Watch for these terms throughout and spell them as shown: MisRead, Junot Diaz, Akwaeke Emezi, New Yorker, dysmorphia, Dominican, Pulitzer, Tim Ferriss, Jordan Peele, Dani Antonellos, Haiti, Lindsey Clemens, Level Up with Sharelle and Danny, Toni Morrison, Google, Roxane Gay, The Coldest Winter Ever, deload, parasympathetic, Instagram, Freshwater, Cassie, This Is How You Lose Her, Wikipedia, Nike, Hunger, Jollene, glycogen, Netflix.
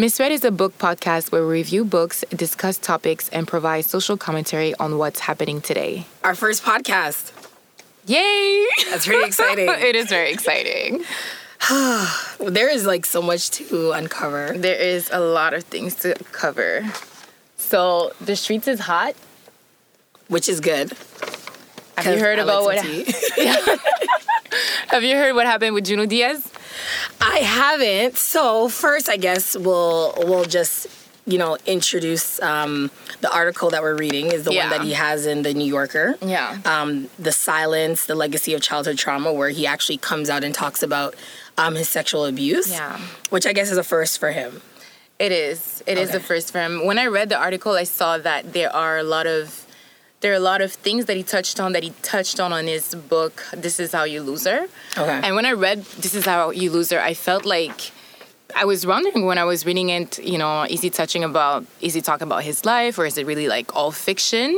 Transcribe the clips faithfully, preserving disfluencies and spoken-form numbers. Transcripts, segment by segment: MisRead is a book podcast where we review books, discuss topics, and provide social commentary on what's happening today. Our first podcast. Yay! That's really exciting. It is very exciting. There is like so much to uncover. There is a lot of things to cover. So the streets is hot. Which is good. Have you heard I about like what? Have you heard what happened with Junot Diaz? I haven't. So first, I guess we'll we'll just you know introduce um, the article that we're reading is the yeah. one that he has in the New Yorker. Yeah. Um, the Silence: The Legacy of Childhood Trauma, where he actually comes out and talks about um, his sexual abuse. Yeah. Which I guess is a first for him. It is. It okay. is a first for him. When I read the article, I saw that there are a lot of There are a lot of things that he touched on that he touched on on his book, This Is How You Lose Her. Okay. And when I read This Is How You Lose Her, I felt like I was wondering when I was reading it, you know, is he touching about, is he talking about his life or is it really like all fiction?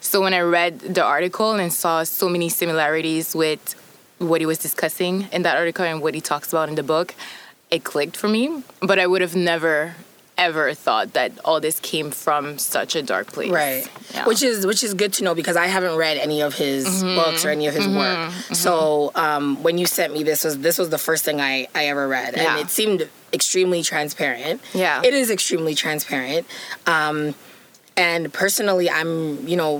So when I read the article and saw so many similarities with what he was discussing in that article and what he talks about in the book, it clicked for me. But I would have never ever thought that all this came from such a dark place. Right. Yeah. Which is which is good to know because I haven't read any of his mm-hmm. books or any of his mm-hmm. work. Mm-hmm. So um, when you sent me this, was this was the first thing I, I ever read. Yeah. And it seemed extremely transparent. Yeah. It is extremely transparent. Um, and personally, I'm, you know,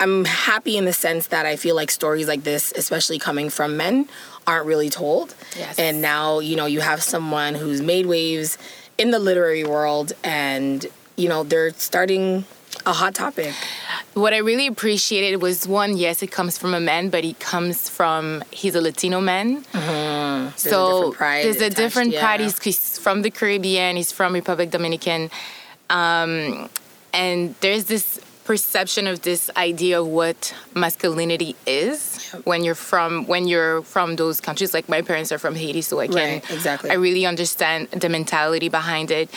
I'm happy in the sense that I feel like stories like this, especially coming from men, aren't really told. Yes. And now, you know, you have someone who's made waves in the literary world, and, you know, they're starting a hot topic. What I really appreciated was, one, yes, it comes from a man, but he comes from, he's a Latino man. Mm-hmm. There's so a different pride there's a attached, different yeah. pride. He's, he's from the Caribbean. He's from Republic Dominican. Um, and there's this perception of this idea of what masculinity is yep. when you're from when you're from those countries. Like my parents are from Haiti, so I can right, exactly. I really understand the mentality behind it,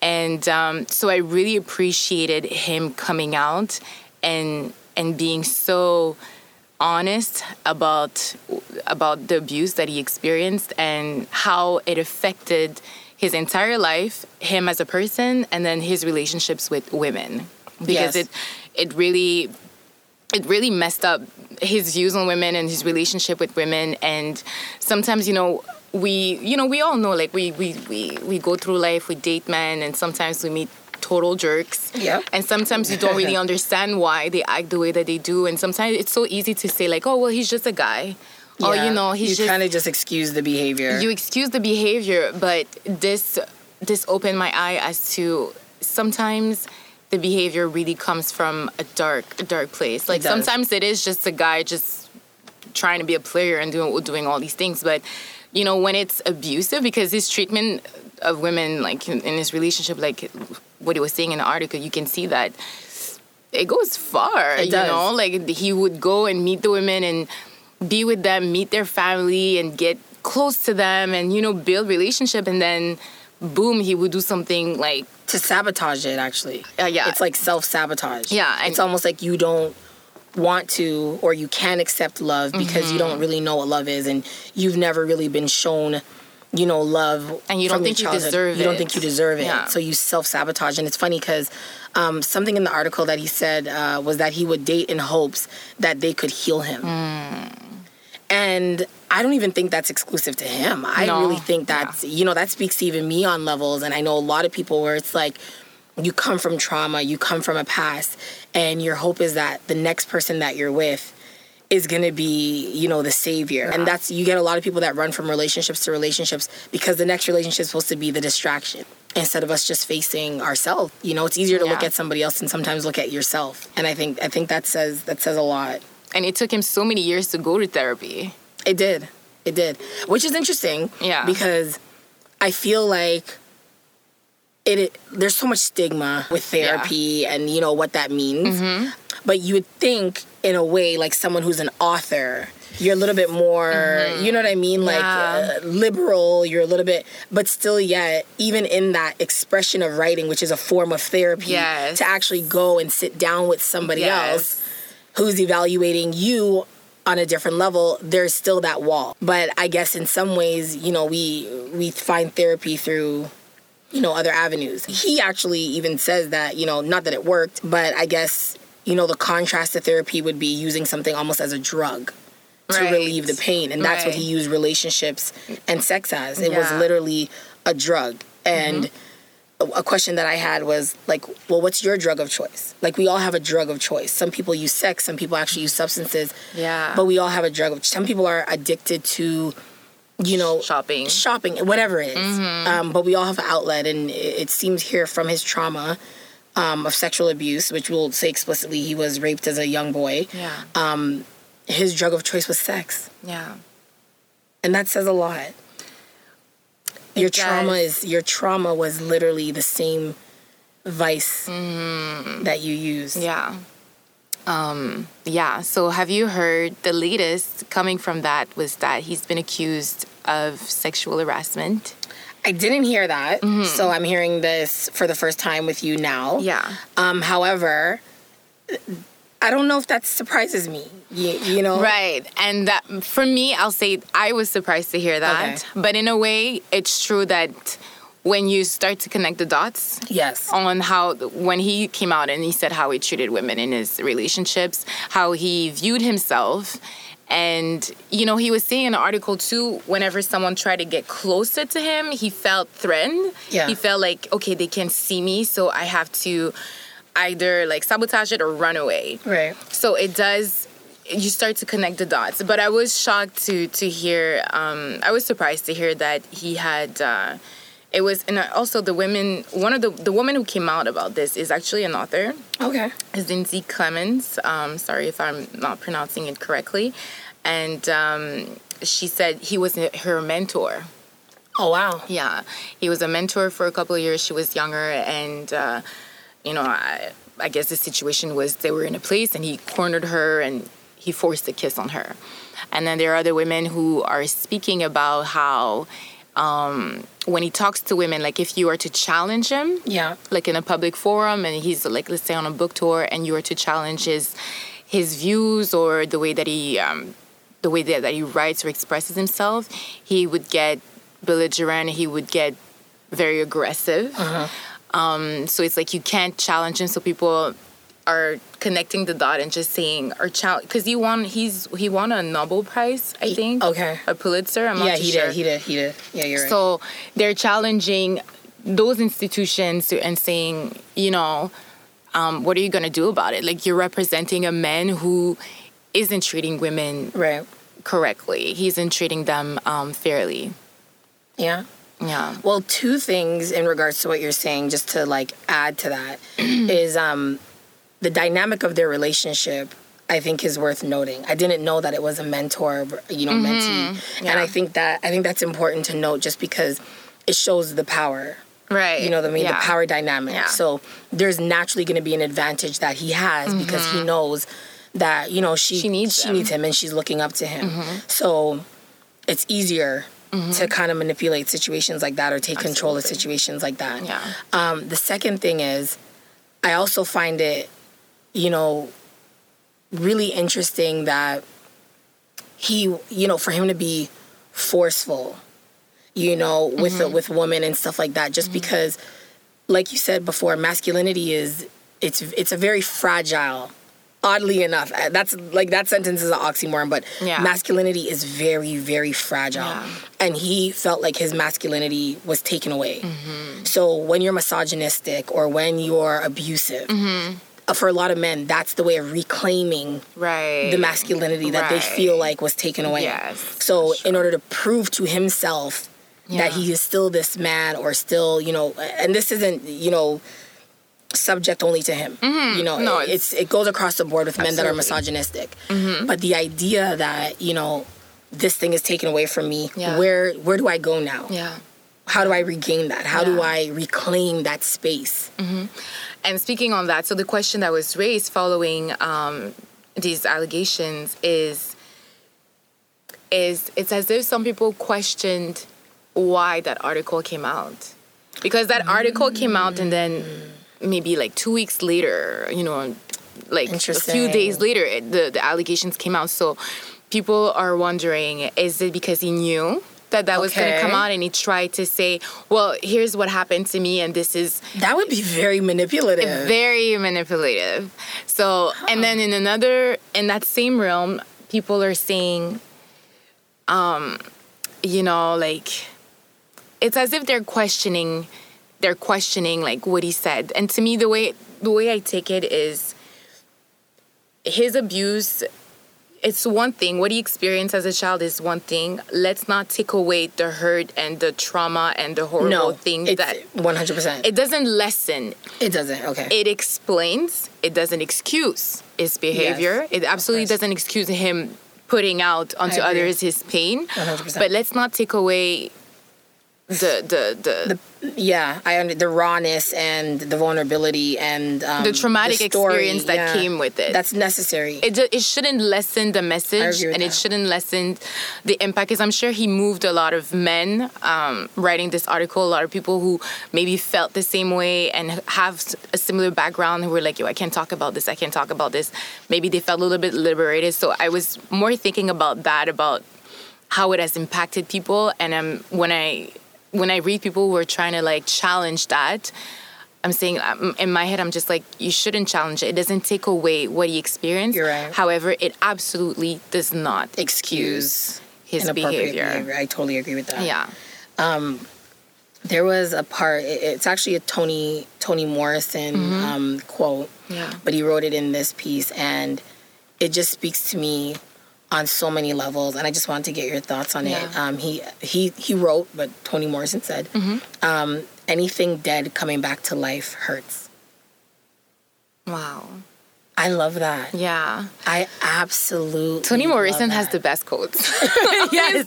and um, so I really appreciated him coming out and and being so honest about about the abuse that he experienced and how it affected his entire life, him as a person, and then his relationships with women. Because yes. it, it really, it really messed up his views on women and his relationship with women. And sometimes, you know, we, you know, we all know, like we, we, we, we go through life, we date men, and sometimes we meet total jerks. Yeah. And sometimes you don't really understand why they act the way that they do. And sometimes it's so easy to say like, oh, well, he's just a guy. Yeah. Or, you know, he's you just... You kind of just excuse the behavior. You excuse the behavior, but this, this opened my eye as to sometimes the behavior really comes from a dark, a dark place. Like, it sometimes it is just a guy just trying to be a player and doing doing all these things. But, you know, when it's abusive, because his treatment of women, like, in, in his relationship, like, what he was saying in the article, you can see that it goes far, it you does. know? Like, he would go and meet the women and be with them, meet their family, and get close to them and, you know, build relationship. And then, boom, he would do something, like, to sabotage it, actually. Uh, yeah. It's like self-sabotage. Yeah. It's almost like you don't want to or you can't accept love because mm-hmm. you don't really know what love is and you've never really been shown, you know, love. And you don't think you deserve it. You don't think you deserve it. Yeah. So you self-sabotage. And it's funny because um, something in the article that he said uh, was that he would date in hopes that they could heal him. Mm. And I don't even think that's exclusive to him. I no. really think that's, yeah. you know, that speaks to even me on levels. And I know a lot of people where it's like, you come from trauma, you come from a past, and your hope is that the next person that you're with is going to be, you know, the savior. Yeah. And that's, you get a lot of people that run from relationships to relationships because the next relationship is supposed to be the distraction instead of us just facing ourselves. You know, it's easier to yeah. look at somebody else than sometimes look at yourself. And I think I think that says that says a lot. And it took him so many years to go to therapy. It did. It did. Which is interesting. Yeah. Because I feel like it, it there's so much stigma with therapy yeah. and, you know, what that means. Mm-hmm. But you would think, in a way, like someone who's an author, you're a little bit more, mm-hmm. you know what I mean? Like yeah. uh, liberal, you're a little bit, but still yet, yeah, even in that expression of writing, which is a form of therapy, yes. to actually go and sit down with somebody yes. else who's evaluating you on a different level, there's still that wall. But I guess in some ways, you know, we we find therapy through you know, other avenues. He actually even says that, you know, not that it worked, but I guess, you know, the contrast to therapy would be using something almost as a drug to right. relieve the pain. And that's right. what he used relationships and sex as. It yeah. was literally a drug. And mm-hmm. a, a question that I had was like, well, what's your drug of choice? Like, we all have a drug of choice. Some people use sex. Some people actually use substances. Yeah. But we all have a drug of. Some people are addicted to, you know, shopping, shopping, whatever it is. Mm-hmm. Um, but we all have an outlet. And it, it seems here from his trauma um, of sexual abuse, which we'll say explicitly he was raped as a young boy. Yeah. Um, his drug of choice was sex. Yeah. And that says a lot. It your does. trauma is your trauma was literally the same vice mm. that you used. Yeah. Um, yeah. So have you heard the latest coming from that was that he's been accused of sexual harassment? I didn't hear that. Mm-hmm. So I'm hearing this for the first time with you now. Yeah. Um, however, I don't know if that surprises me, you, you know? Right. And that, for me, I'll say I was surprised to hear that. Okay. But in a way, it's true that when you start to connect the dots yes. on how, when he came out and he said how he treated women in his relationships, how he viewed himself. And, you know, he was saying in an article, too, whenever someone tried to get closer to him, he felt threatened. Yeah. He felt like, okay, they can't see me, so I have to either like sabotage it or run away. Right. So it does, you start to connect the dots. But I was shocked to to hear, um, I was surprised to hear that he had, uh, it was, and also the women, one of the, the woman who came out about this is actually an author. Okay. It's Lindsey Clemens. Um, sorry if I'm not pronouncing it correctly. And um, she said he was her mentor. Oh, wow. Yeah. He was a mentor for a couple of years. She was younger and, uh, you know, I, I guess the situation was they were in a place and he cornered her and he forced a kiss on her. And then there are other women who are speaking about how um, when he talks to women, like if you are to challenge him, yeah, like in a public forum and he's like, let's say on a book tour and you are to challenge his, his views or the way that he um, the way that, that he writes or expresses himself, he would get belligerent. He would get very aggressive. Uh-huh. Um, so it's like you can't challenge him. So people are connecting the dot and just saying, or challenge, because he won. He's he won a Nobel Prize, I think. He, okay. A Pulitzer. I'm yeah, not too he sure. did. He did. He did. Yeah, you're right. So they're challenging those institutions and saying, you know, um, what are you gonna do about it? Like you're representing a man who isn't treating women right correctly. He isn't treating them um, fairly. Yeah. Yeah. Well, two things in regards to what you're saying, just to like add to that, is um, the dynamic of their relationship, I think, is worth noting. I didn't know that it was a mentor, you know, mm-hmm. mentee, yeah. and I think that I think that's important to note, just because it shows the power, right? You know what I mean? Yeah. The power dynamic. Yeah. So there's naturally going to be an advantage that he has mm-hmm. because he knows that you know she she needs she him. needs him and she's looking up to him. Mm-hmm. So it's easier. Mm-hmm. to kind of manipulate situations like that or take Absolutely. control of situations like that. Yeah. Um, the second thing is, I also find it, you know, really interesting that he, you know, for him to be forceful, you know, with mm-hmm. a, with women and stuff like that, just mm-hmm. because, like you said before, masculinity is, it's it's a very fragile. Oddly enough, that's like that sentence is an oxymoron, but yeah. masculinity is very, very fragile. Yeah. And he felt like his masculinity was taken away. Mm-hmm. So when you're misogynistic or when you're abusive, mm-hmm. for a lot of men, that's the way of reclaiming right. the masculinity that right. they feel like was taken away. Yes, so sure. in order to prove to himself yeah. that he is still this man or still, you know, and this isn't, you know, subject only to him. Mm-hmm. You know, no, it, it's it goes across the board with absolutely. men that are misogynistic. Mm-hmm. But the idea that, you know, this thing is taken away from me, yeah. where where do I go now? Yeah. How do I regain that? How yeah. do I reclaim that space? Mm-hmm. And speaking on that, so the question that was raised following um, these allegations is, is it's as if some people questioned why that article came out. Because that mm-hmm. article came out and then maybe like two weeks later, you know, like a few days later, it, the, the allegations came out. So people are wondering, is it because he knew that that was okay. going to come out, and he tried to say, well, here's what happened to me, and this is... That would be very manipulative. Very manipulative. So, huh. and then in another, in that same realm, people are saying, um, you know, like, it's as if they're questioning, they're questioning, like, what he said. And to me, the way the way I take it is his abuse... It's one thing. What he experienced as a child is one thing. Let's not take away the hurt and the trauma and the horrible no, things it's that one hundred percent. It doesn't lessen. It doesn't. Okay. It explains. It doesn't excuse his behavior. Yes, it absolutely doesn't excuse him putting out onto others his pain. one hundred percent. But let's not take away the the the, the yeah, I under, the rawness and the vulnerability and um, the traumatic the story, experience that yeah, came with it. That's necessary. It it shouldn't lessen the message, and that. It shouldn't lessen the impact. Because I'm sure he moved a lot of men um, writing this article. A lot of people who maybe felt the same way and have a similar background who were like, "Yo, I can't talk about this. I can't talk about this." Maybe they felt a little bit liberated. So I was more thinking about that, about how it has impacted people, and um, when I. When I read people who are trying to, like, challenge that, I'm saying, in my head, I'm just like, you shouldn't challenge it. It doesn't take away what he experienced. You're right. However, it absolutely does not excuse his behavior. behavior. I totally agree with that. Yeah. Um, there was a part, it's actually a Toni, Toni Morrison mm-hmm. um, quote, yeah. but he wrote it in this piece, and it just speaks to me on so many levels, and I just wanted to get your thoughts on yeah. it. Um, he he he wrote, but Toni Morrison said, mm-hmm. um, anything dead coming back to life hurts. Wow. I love that. Yeah. I absolutely Toni Morrison has the best quotes. Yes.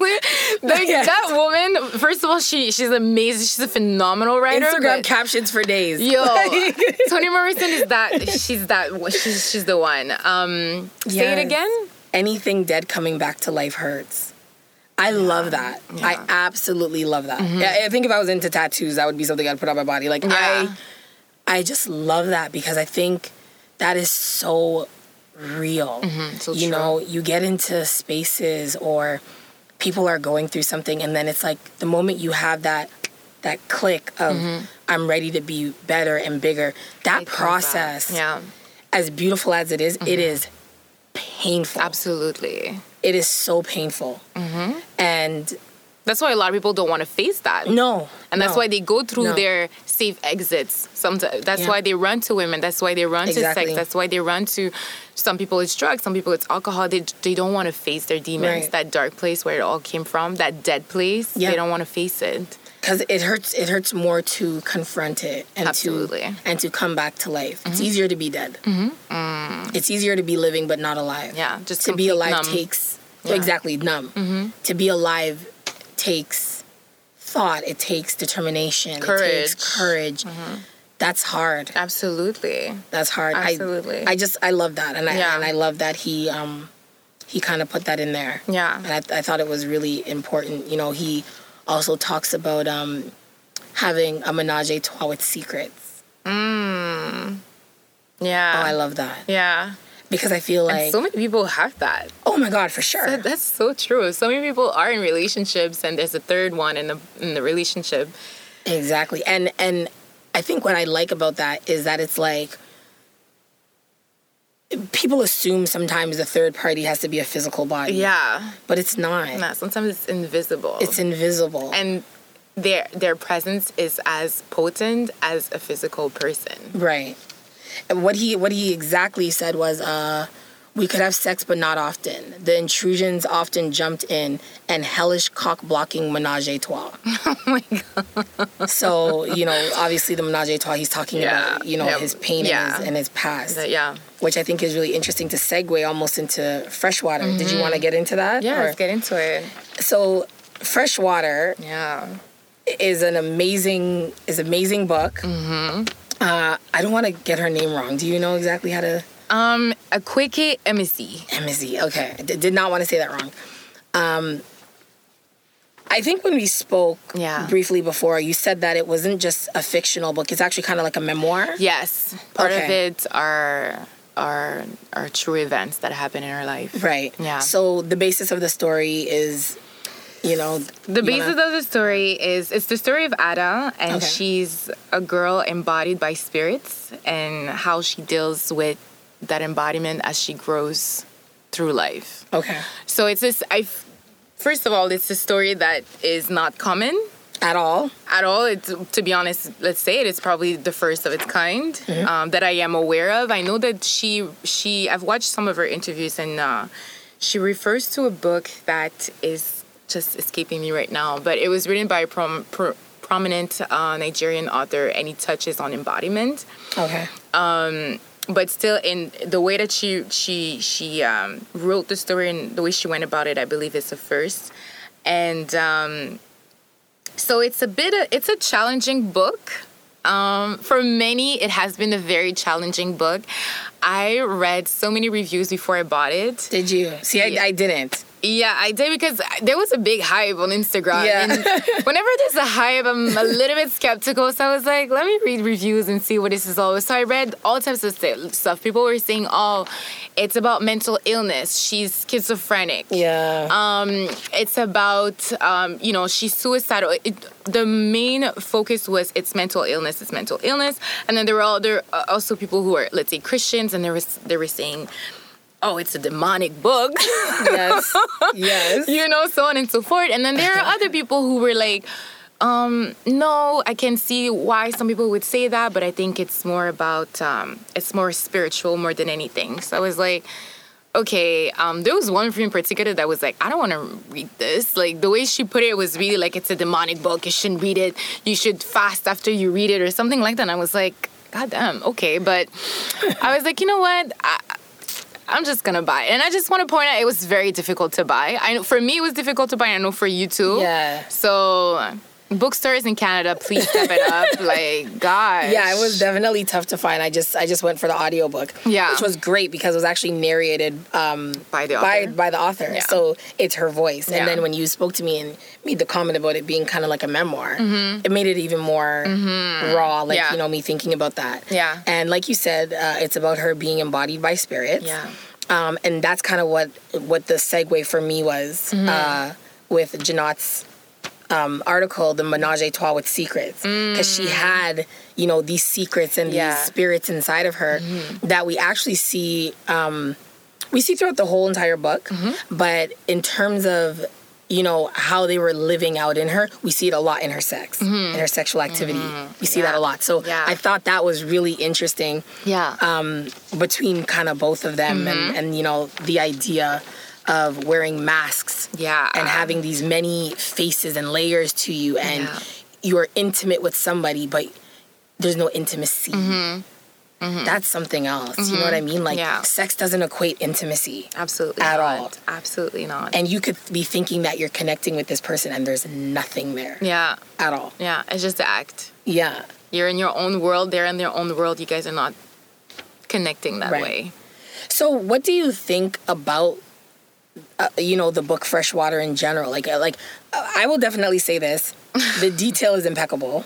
Like, yes. That woman, first of all, she she's amazing. She's a phenomenal writer. Instagram captions for days. Yo. Toni Morrison is that, she's that, she's, she's the one. Um, yes. Say it again. Anything dead coming back to life hurts. I yeah. love that. Yeah. I absolutely love that. Mm-hmm. Yeah, I think if I was into tattoos, that would be something I'd put on my body. Like, yeah. I I just love that because I think that is so real. Mm-hmm. So you true. know, you get into spaces or people are going through something, and then it's like the moment you have that that click of mm-hmm. I'm ready to be better and bigger, that it process, yeah. as beautiful as it is, mm-hmm. it is painful. Absolutely. It is so painful. Mm-hmm. And that's why a lot of people don't want to face that. No. And that's no, why they go through no. their safe exits. Sometimes that's yeah. why they run to women. That's why they run exactly. to sex. That's why they run to, some people it's drugs, some people it's alcohol. They they don't want to face their demons. Right. That dark place where it all came from, that dead place. Yeah. They don't want to face it. Because it hurts it hurts more to confront it and Absolutely. to and to come back to life. Mm-hmm. It's easier to be dead. Mm-hmm. Mm. It's easier to be living but not alive. Yeah, just to be alive numb. takes yeah. exactly numb. Mm-hmm. To be alive takes thought. It takes determination. Courage. It takes courage. Mm-hmm. That's hard. Absolutely. That's hard. Absolutely. I, I just I love that, and I yeah. and I love that he um he kind of put that in there. Yeah, and I, I thought it was really important. You know he. also talks about um, having a menage a trois with secrets. Mm. Yeah. Oh, I love that. Yeah. Because I feel like... And so many people have that. Oh, my God, for sure. So, that's so true. So many people are in relationships, and there's a third one in the in the relationship. Exactly. And, and I think what I like about that is that it's like... People assume sometimes the third party has to be a physical body. Yeah. But it's not. Nah, sometimes it's invisible. It's invisible. And their their presence is as potent as a physical person. Right. And what he what he exactly said was, uh, we could have sex but not often. The intrusions often jumped in and hellish cock-blocking menage a trois. Oh, my God. So, you know, obviously the menage a trois, he's talking yeah. about, you know, yeah. his pain yeah. and, his, and his past. That, yeah. Which I think is really interesting to segue almost into Freshwater. Mm-hmm. Did you want to get into that? Yeah, or? Let's get into it. So, Freshwater yeah. is an amazing is amazing book. Mm-hmm. Uh, I don't want to get her name wrong. Do you know exactly how to? Um, Akwaeke Emezi. Emezi. Okay, I d- did not want to say that wrong. Um, I think when we spoke yeah. briefly before, you said that it wasn't just a fictional book. It's actually kind of like a memoir. Yes. Part okay. of it are, are are true events that happen in her life. Right. Yeah. So the basis of the story is, you know. The basis wanna... of the story is, it's the story of Ada, and okay. she's a girl embodied by spirits, and how she deals with that embodiment as she grows through life. Okay. So it's this, I, first of all, it's a story that is not common. At all? At all. It's, to be honest, let's say it, it's probably the first of its kind mm-hmm. um, that I am aware of. I know that she, she I've watched some of her interviews, and uh, she refers to a book that is just escaping me right now, but it was written by a prom, pro, prominent uh, Nigerian author, and he touches on embodiment. Okay. Um, but still, in the way that she, she, she um, wrote the story and the way she went about it, I believe is the first. And... Um, So it's a bit, of, it's a challenging book. Um, for many, it has been a very challenging book. I read so many reviews before I bought it. Did you? See, yeah. I, I didn't. Yeah, I did, because there was a big hype on Instagram. Yeah. And whenever there's a hype, I'm a little bit skeptical. So I was like, let me read reviews and see what this is all. So I read all types of stuff. People were saying, oh, it's about mental illness. She's schizophrenic. Yeah. Um, it's about, um, you know, she's suicidal. It, the main focus was it's mental illness, it's mental illness. And then there were all, there are also people who are, let's say, Christians, and they were, they were saying... oh, it's a demonic book. Yes, yes. You know, so on and so forth. And then there are other people who were like, um, no, I can see why some people would say that, but I think it's more about, um, it's more spiritual more than anything. So I was like, okay, um, there was one in particular that was like, I don't want to read this. Like, the way she put it was really like, it's a demonic book. You shouldn't read it. You should fast after you read it or something like that. And I was like, God damn, okay. But I was like, you know what? I, I'm just going to buy. And I just want to point out, it was very difficult to buy. I know, for me, it was difficult to buy. I know for you, too. Yeah. So, bookstores in Canada, please step it up. Like, gosh. Yeah, it was definitely tough to find. I just I just went for the audiobook. Yeah. Which was great because it was actually narrated um, by the author. By, by the author. Yeah. So, it's her voice. Yeah. And then when you spoke to me and made the comment about it being kind of like a memoir, mm-hmm. it made it even more mm-hmm. raw. Like, yeah. you know, me thinking about that. Yeah. And like you said, uh, it's about her being embodied by spirits. Yeah. Um, and that's kind of what what the segue for me was mm-hmm. uh, with Junot's um, article, The Menage a Trois with Secrets. Because mm-hmm. she had, you know, these secrets and yeah. these spirits inside of her mm-hmm. that we actually see, um, we see throughout the whole entire book. Mm-hmm. But in terms of, you know, how they were living out in her, we see it a lot in her sex, mm-hmm. in her sexual activity. Mm-hmm. We see yeah. that a lot. So yeah. I thought that was really interesting yeah. um, between kind of both of them mm-hmm. and, and, you know, the idea of wearing masks yeah. and having these many faces and layers to you, and yeah. you're intimate with somebody, but there's no intimacy. Mm-hmm. Mm-hmm. That's something else. Mm-hmm. You know what I mean? Like, yeah. sex doesn't equate intimacy. Absolutely at not. all. Absolutely not. And you could be thinking that you're connecting with this person, and there's nothing there. Yeah. At all. Yeah. It's just the act. Yeah. You're in your own world. They're in their own world. You guys are not connecting that right. way. So, what do you think about uh, you know, the book Freshwater in general? Like, like I will definitely say this: the detail is impeccable.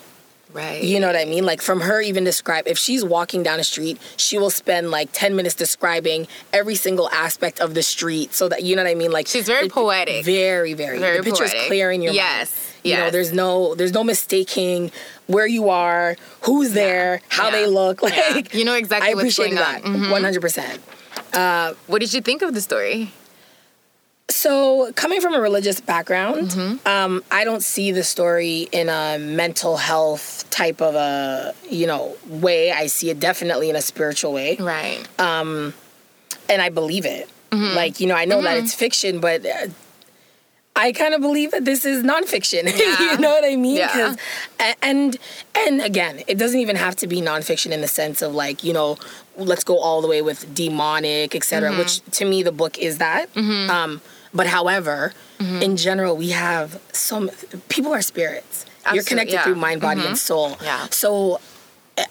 Right. You know what I mean? Like, from her even describe, if she's walking down a street, she will spend like ten minutes describing every single aspect of the street, so that, you know what I mean? Like, she's very it, poetic. Very, very. very the picture's poetic. Clear in your yes. mind. Yes. You know, there's no, there's no mistaking where you are, who's there, yeah. how yeah. they look. Like, yeah. you know exactly what's going on. I appreciated that. Mm-hmm. one hundred percent. Uh, what did you think of the story? So, coming from a religious background, mm-hmm. um, I don't see the story in a mental health type of a, you know, way. I see it definitely in a spiritual way. Right. Um, and I believe it. Mm-hmm. Like, you know, I know mm-hmm. that it's fiction, but I kind of believe that this is nonfiction. Yeah. You know what I mean? Yeah. And, and again, it doesn't even have to be nonfiction in the sense of, like, you know, let's go all the way with demonic, et cetera, mm-hmm. which to me, the book is that. Mm-hmm. Um, But however, mm-hmm. in general, we have some people are spirits. Absolutely, you're connected yeah. through mind, body, mm-hmm. and soul. Yeah. So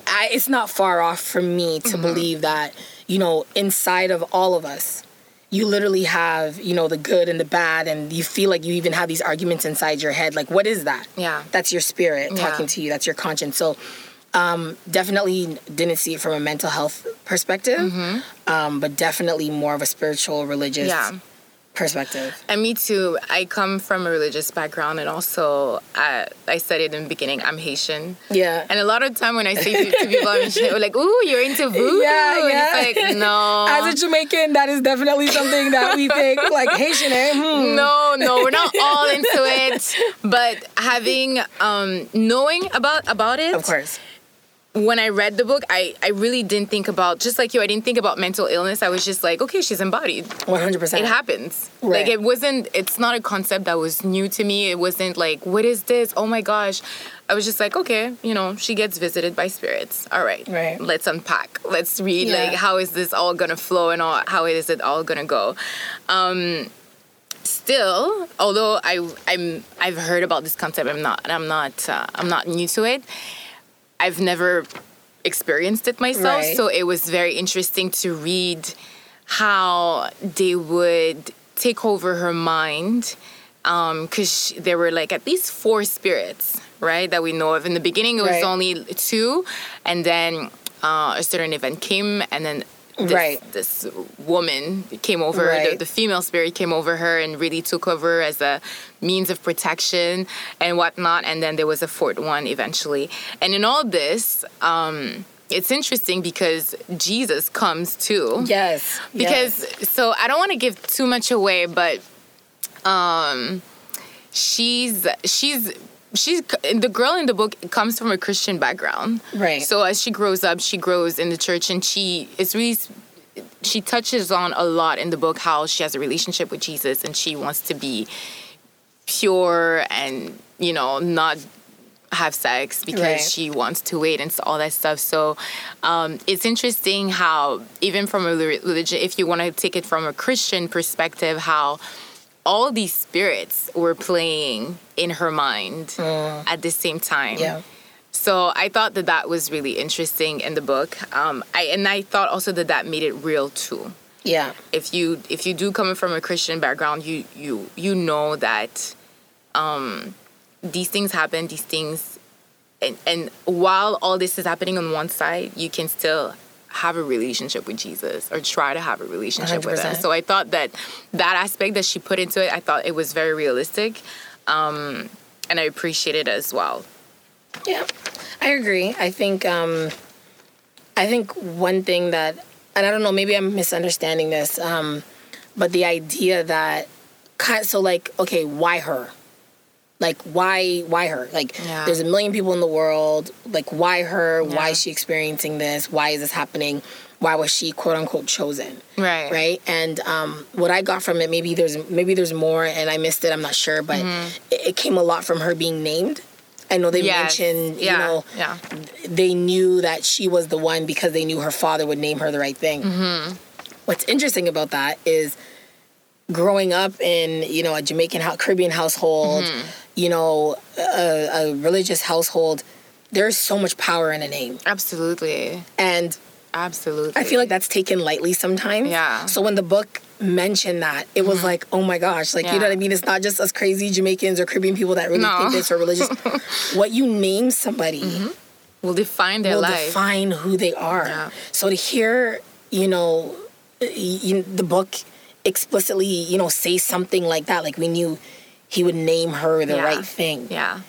I, it's not far off for me to mm-hmm. believe that, you know, inside of all of us, you literally have, you know, the good and the bad, and you feel like you even have these arguments inside your head. Like, what is that? Yeah. That's your spirit yeah. talking to you. That's your conscience. So um, definitely didn't see it from a mental health perspective, mm-hmm. um, but definitely more of a spiritual, religious yeah. perspective. And me too. I come from a religious background, and also I, I said it in the beginning, I'm Haitian. Yeah. And a lot of time when I say to, to people I'm Haitian, they're like, ooh, you're into voodoo. Yeah, yeah. And it's like, no. As a Jamaican, that is definitely something that we think, like, Haitian, eh? Hmm. No, no, we're not all into it. But having, um, knowing about, about it. Of course. When I read the book, I, I really didn't think about, just like you, I didn't think about mental illness. I was just like, okay, she's embodied. one hundred percent. It happens. Right. Like, it wasn't, it's not a concept that was new to me. It wasn't like, what is this? Oh, my gosh. I was just like, okay, you know, she gets visited by spirits. All right. Right. Let's unpack. Let's read, yeah. like, how is this all going to flow and all, how is it all going to go? Um, still, although I, I'm, I've heard about this concept, I'm not, I'm not, uh, I'm not new to it. I've never experienced it myself, right. So it was very interesting to read how they would take over her mind, because um, there were like at least four spirits, right, that we know of. In the beginning, it was right. only two, and then uh, a certain event came, and then this, right. this woman came over, right. the, the female spirit came over her and really took over as a means of protection and whatnot. And then there was a fourth one eventually. And in all this, um, it's interesting because Jesus comes too. Yes. Because, yes. so I don't want to give too much away, but um, she's she's... She's the girl in the book comes from a Christian background, right? So as she grows up, she grows in the church, and she it's really she touches on a lot in the book how she has a relationship with Jesus, and she wants to be pure and, you know, not have sex because right. she wants to wait and all that stuff. So um, it's interesting how even from a religion, if you want to take it from a Christian perspective, how all these spirits were playing in her mind mm. at the same time. Yeah. So I thought that that was really interesting in the book. Um, I and I thought also that that made it real too. Yeah. If you if you do come from a Christian background, you you you know that um, these things happen. These things, and and while all this is happening on one side, you can still have a relationship with Jesus or try to have a relationship one hundred percent. With him. So I thought that that aspect that she put into it, I thought it was very realistic. Um, and I appreciate it as well. Yeah, I agree. I think, um, I think one thing that, and I don't know, maybe I'm misunderstanding this, um, but the idea that, so like, okay, why her? Like, why why her? Like, yeah. there's a million people in the world. Like, why her? Yeah. Why is she experiencing this? Why is this happening? Why was she, quote, unquote, chosen? Right. Right? And um, what I got from it, maybe there's maybe there's more, and I missed it. I'm not sure. But mm-hmm. it, it came a lot from her being named. I know they yes. mentioned, yeah. you know, yeah. they knew that she was the one because they knew her father would name her the right thing. Mm-hmm. What's interesting about that is growing up in, you know, a Jamaican, Caribbean household, mm-hmm. you know, a, a religious household, there's so much power in a name. Absolutely. And absolutely. I feel like that's taken lightly sometimes. Yeah. So when the book mentioned that, it was mm-hmm. like, oh my gosh, like, yeah. you know what I mean? It's not just us crazy Jamaicans or Caribbean people that really no. think this or religious. What you name somebody mm-hmm. will define their will life. Will define who they are. Yeah. So to hear, you know, the book explicitly, you know, say something like that, like we knew he would name her the yeah. right thing. Yeah.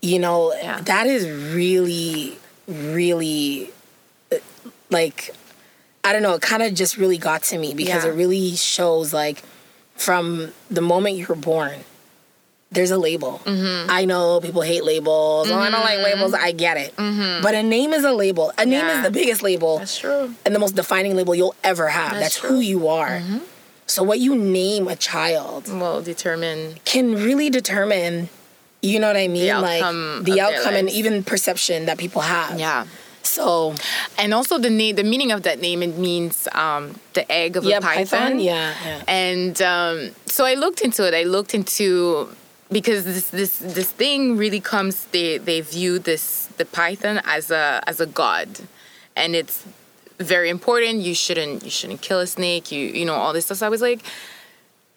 You know, yeah. that is really, really, like, I don't know, it kind of just really got to me because yeah. it really shows, like, from the moment you were born, there's a label. Mm-hmm. I know people hate labels. Mm-hmm. Oh, I don't like labels. I get it. Mm-hmm. But a name is a label. A name yeah. is the biggest label. That's true. And the most defining label you'll ever have. That's, That's who you are. Mm-hmm. So what you name a child will determine can really determine, you know what I mean? The outcome, like the outcome and even perception that people have. Yeah. So, and also the name, the meaning of that name, it means um, the egg of yeah, a python. python. Yeah, yeah. And um, so I looked into it. I looked into because this this this thing really comes. They they view this the python as a as a god, and it's very important. You shouldn't you shouldn't kill a snake. You you know all this stuff. So I was like,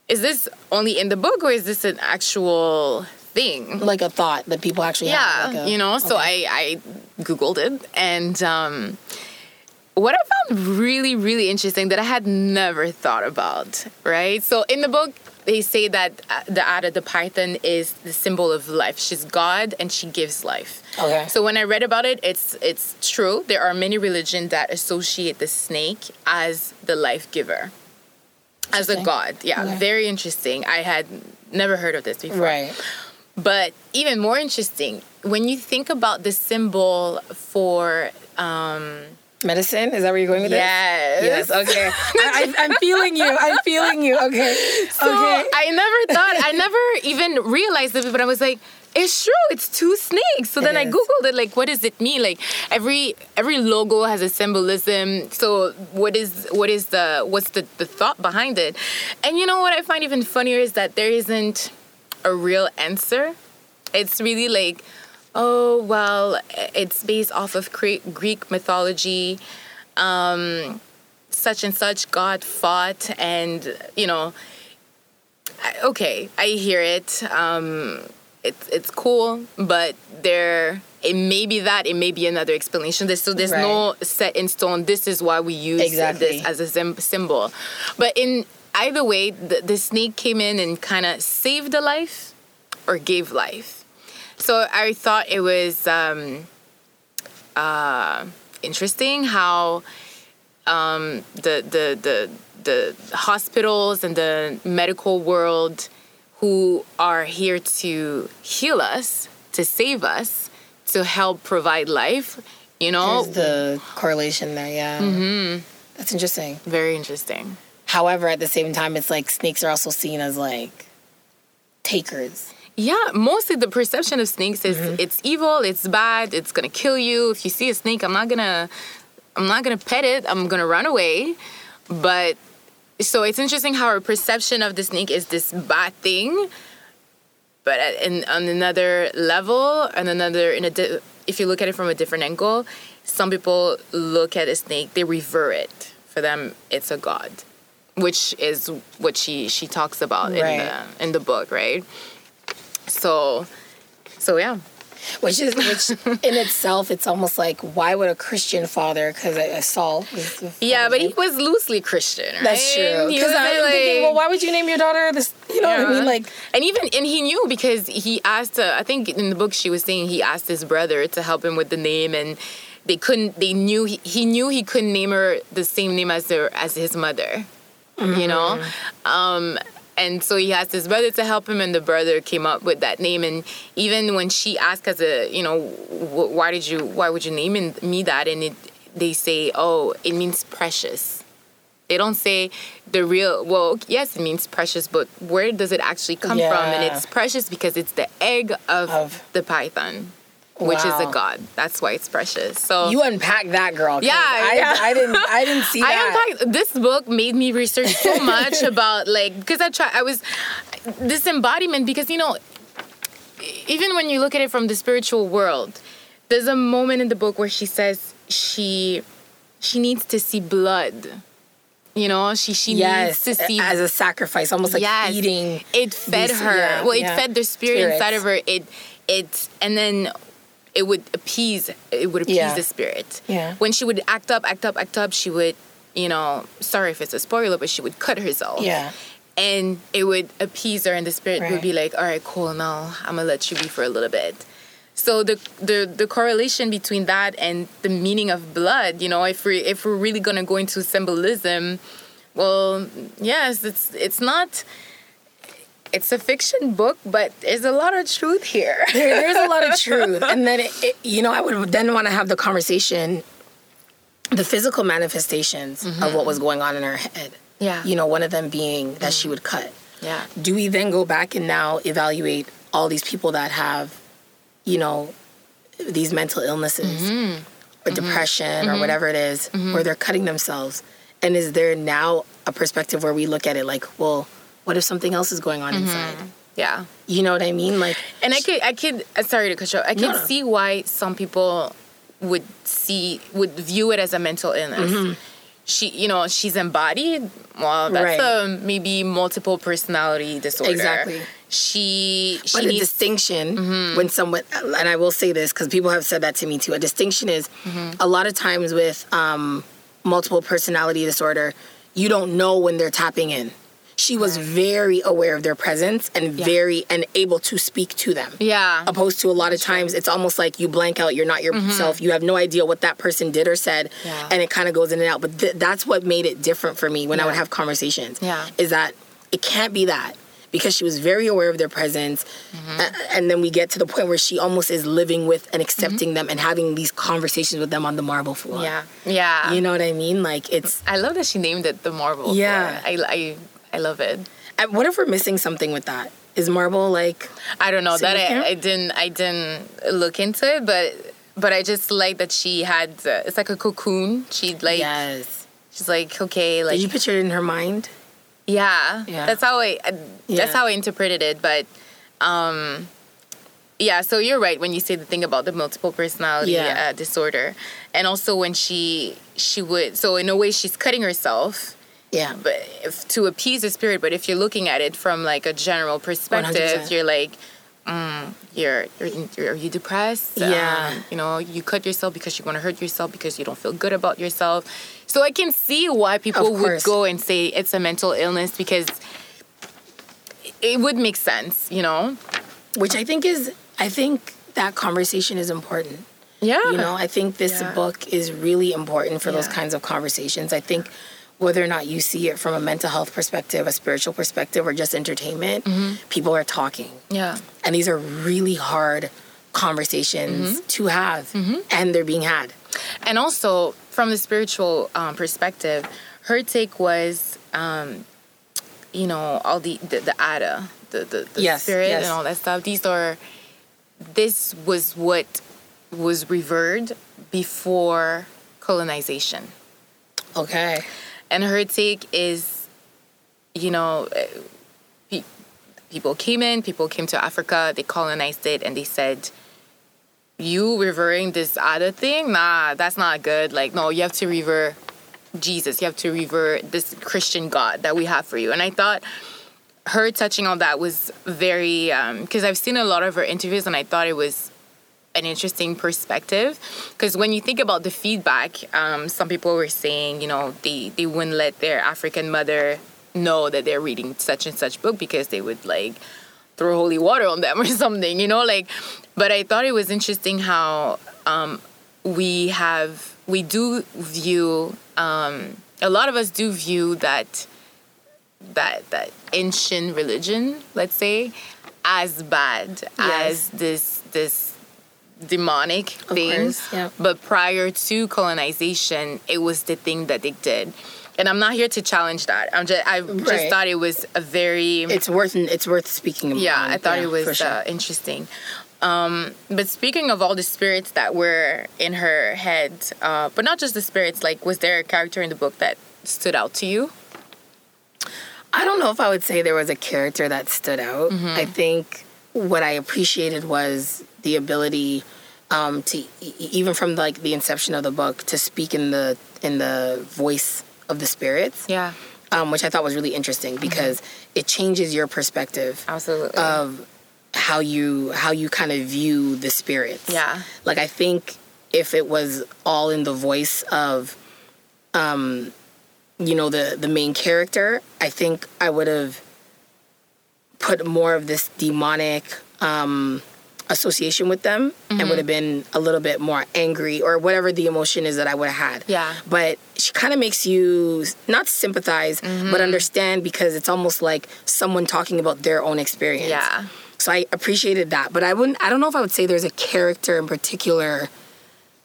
is this only in the book or is this an actual thing? Like a thought that people actually yeah, have. Yeah, like you know. Okay. So I I googled it and um, what I found really, really interesting that I had never thought about, right? So in the book, they say that the Ada, the python, is the symbol of life. She's God, and she gives life. Okay. So when I read about it, it's it's true. There are many religions that associate the snake as the life giver, as a god. Yeah, yeah, very interesting. I had never heard of this before. Right. But even more interesting, when you think about the symbol for... Um, medicine? Is that where you're going with yes. this? Yes. Yes, okay. I, I, I'm feeling you. I'm feeling you. Okay. So okay. I never thought, I never even realized it, but I was like, it's true, it's two snakes. So it then is. I Googled it, like, what does it mean? Like, every every logo has a symbolism. So what is what is the, what's the, the thought behind it? And you know what I find even funnier is that there isn't a real answer. It's really like, oh, well, it's based off of Greek mythology. Um, such and such god fought, and, you know, okay, I hear it. Um, it's it's cool, but there, it may be that, it may be another explanation. There's, so there's right. no set in stone, this is why we use exactly. this as a sim- symbol. But in either way, the, the snake came in and kind of saved the life or gave life. So I thought it was um, uh, interesting how um, the, the the the hospitals and the medical world, who are here to heal us, to save us, to help provide life, you know. There's the correlation there, yeah. Mm-hmm. That's interesting. Very interesting. However, at the same time, it's like snakes are also seen as like takers. Yeah, mostly the perception of snakes is mm-hmm. it's evil, it's bad, it's gonna kill you. If you see a snake, I'm not gonna, I'm not gonna pet it. I'm gonna run away. But so it's interesting how our perception of the snake is this bad thing, but in, on another level, on another, in a di- if you look at it from a different angle, some people look at a snake, they revere it. For them, it's a god, which is what she she talks about right. in the in the book, right? So, so yeah. Which is, which in itself, it's almost like, why would a Christian father, because I, I saw. Yeah, but he was loosely Christian, right? That's true. Because I'm like, thinking, well, why would you name your daughter this, you know yeah. what I mean? Like, and even, and he knew because he asked, uh, I think in the book she was saying he asked his brother to help him with the name, and they couldn't, they knew, he, he knew he couldn't name her the same name as her, as his mother, mm-hmm. you know? Um... And so he asked his brother to help him, and the brother came up with that name. And even when she asked, as a, you know, why did you, why would you name me that? And it, they say, oh, it means precious. They don't say the real, well, yes, it means precious, but where does it actually come yeah. from? And it's precious because it's the egg of, of. the python. Which wow. is a god. That's why it's precious. So you unpack that, girl. Yeah, I, yeah. I, I didn't. I didn't see I that. I unpacked. This book made me research so much about, like, because I try. I was this embodiment because, you know, even when you look at it from the spiritual world, there's a moment in the book where she says she she needs to see blood. You know, she she yes, needs to see as a sacrifice, almost like yes, eating. It fed these, her. Yeah, well, it yeah. fed the spirit Spirits. inside of her. It it and then. It would appease, it would appease yeah. the spirit. Yeah. When she would act up, act up, act up, she would, you know, sorry if it's a spoiler, but she would cut herself. Yeah. And it would appease her, and the spirit right. would be like, all right, cool, now I'm going to let you be for a little bit. So the, the the correlation between that and the meaning of blood, you know, if, we, if we're really going to go into symbolism, well, yes, it's it's not... It's a fiction book, but there's a lot of truth here. there, there's a lot of truth. And then, it, it, you know, I would then want to have the conversation, the physical manifestations mm-hmm. of what was going on in her head. Yeah. You know, one of them being that mm-hmm. she would cut. Yeah. Do we then go back and now evaluate all these people that have, you know, these mental illnesses mm-hmm. or mm-hmm. depression mm-hmm. or whatever it is, mm-hmm. where they're cutting themselves? And is there now a perspective where we look at it like, well, what if something else is going on mm-hmm. inside? Yeah. You know what I mean? Like, and I could, I could, sorry to cut you off. I can no. see why some people would see, would view it as a mental illness. Mm-hmm. She, you know, she's embodied. Well, that's right. a maybe multiple personality disorder. Exactly. She, she but needs... a distinction mm-hmm. when someone, and I will say this because people have said that to me too. A distinction is mm-hmm. a lot of times with um, multiple personality disorder, you don't know when they're tapping in. She was right. very aware of their presence and yeah. very and able to speak to them. Yeah. Opposed to a lot of times, it's almost like you blank out. You're not yourself. Mm-hmm. You have no idea what that person did or said. Yeah. And it kind of goes in and out. But th- that's what made it different for me when yeah. I would have conversations. Yeah. Is that it can't be that. Because she was very aware of their presence. Mm-hmm. A- and then we get to the point where she almost is living with and accepting mm-hmm. them and having these conversations with them on the marble floor. Yeah. Yeah. You know what I mean? Like, it's... I love that she named it the marble yeah. floor. Yeah. I... I I love it. I, what if we're missing something with that? Is marble like? I don't know that I, I didn't I didn't look into it, but but I just like that she had. Uh, it's like a cocoon. She like. Yes. She's like okay. Like. Did you picture it in her mind? Yeah. Yeah. That's how I. I yeah. That's how I interpreted it, but. Um, yeah. So you're right when you say the thing about the multiple personality yeah. uh, disorder, and also when she she would so in a way she's cutting herself. Yeah, but if, to appease the spirit. But if you're looking at it from like a general perspective, one hundred percent. You're like, mm, you're, you're, you're are you depressed? Yeah, um, you know, you cut yourself because you want to hurt yourself because you don't feel good about yourself. So I can see why people would go and say it's a mental illness because it would make sense, you know. Which I think is, I think that conversation is important. Yeah, you know, I think this yeah. book is really important for yeah. those kinds of conversations. I think. Whether or not you see it from a mental health perspective, a spiritual perspective, or just entertainment, mm-hmm. people are talking. Yeah. And these are really hard conversations mm-hmm. to have, mm-hmm. and they're being had. And also, from the spiritual um, perspective, her take was, um, you know, all the, the, the Ada, the, the, the yes, spirit yes. and all that stuff. These are, this was what was revered before colonization. Okay. And her take is, you know, pe- people came in, people came to Africa, they colonized it, and they said, you revering this other thing? Nah, that's not good. Like, no, you have to revere Jesus. You have to revere this Christian God that we have for you. And I thought her touching on that was very, because um, I've seen a lot of her interviews, and I thought it was an interesting perspective, because when you think about the feedback, um, some people were saying, you know, they, they wouldn't let their African mother know that they're reading such and such book because they would like throw holy water on them or something, you know, like. But I thought it was interesting how um, we have we do view um, a lot of us do view that that that ancient religion, let's say, as bad yes. as this this. demonic things, yeah. But prior to colonization, it was the thing that they did, and I'm not here to challenge that. I'm just, I right. just thought it was a very. It's worth, it's worth speaking about. Yeah, I thought yeah, it was sure. uh, interesting. Um, but speaking of all the spirits that were in her head, uh, but not just the spirits. Like, was there a character in the book that stood out to you? I don't know if I would say there was a character that stood out. Mm-hmm. I think what I appreciated was the ability. Um, to even from like the inception of the book to speak in the in the voice of the spirits, yeah, um, which I thought was really interesting because mm-hmm. it changes your perspective absolutely of how you how you kind of view the spirits. Yeah, like I think if it was all in the voice of, um, you know, the the main character, I think I would have put more of this demonic. Um, association with them mm-hmm. and would have been a little bit more angry or whatever the emotion is that I would have had. Yeah. But she kind of makes you not sympathize, mm-hmm. but understand because it's almost like someone talking about their own experience. Yeah. So I appreciated that, but I wouldn't, I don't know if I would say there's a character in particular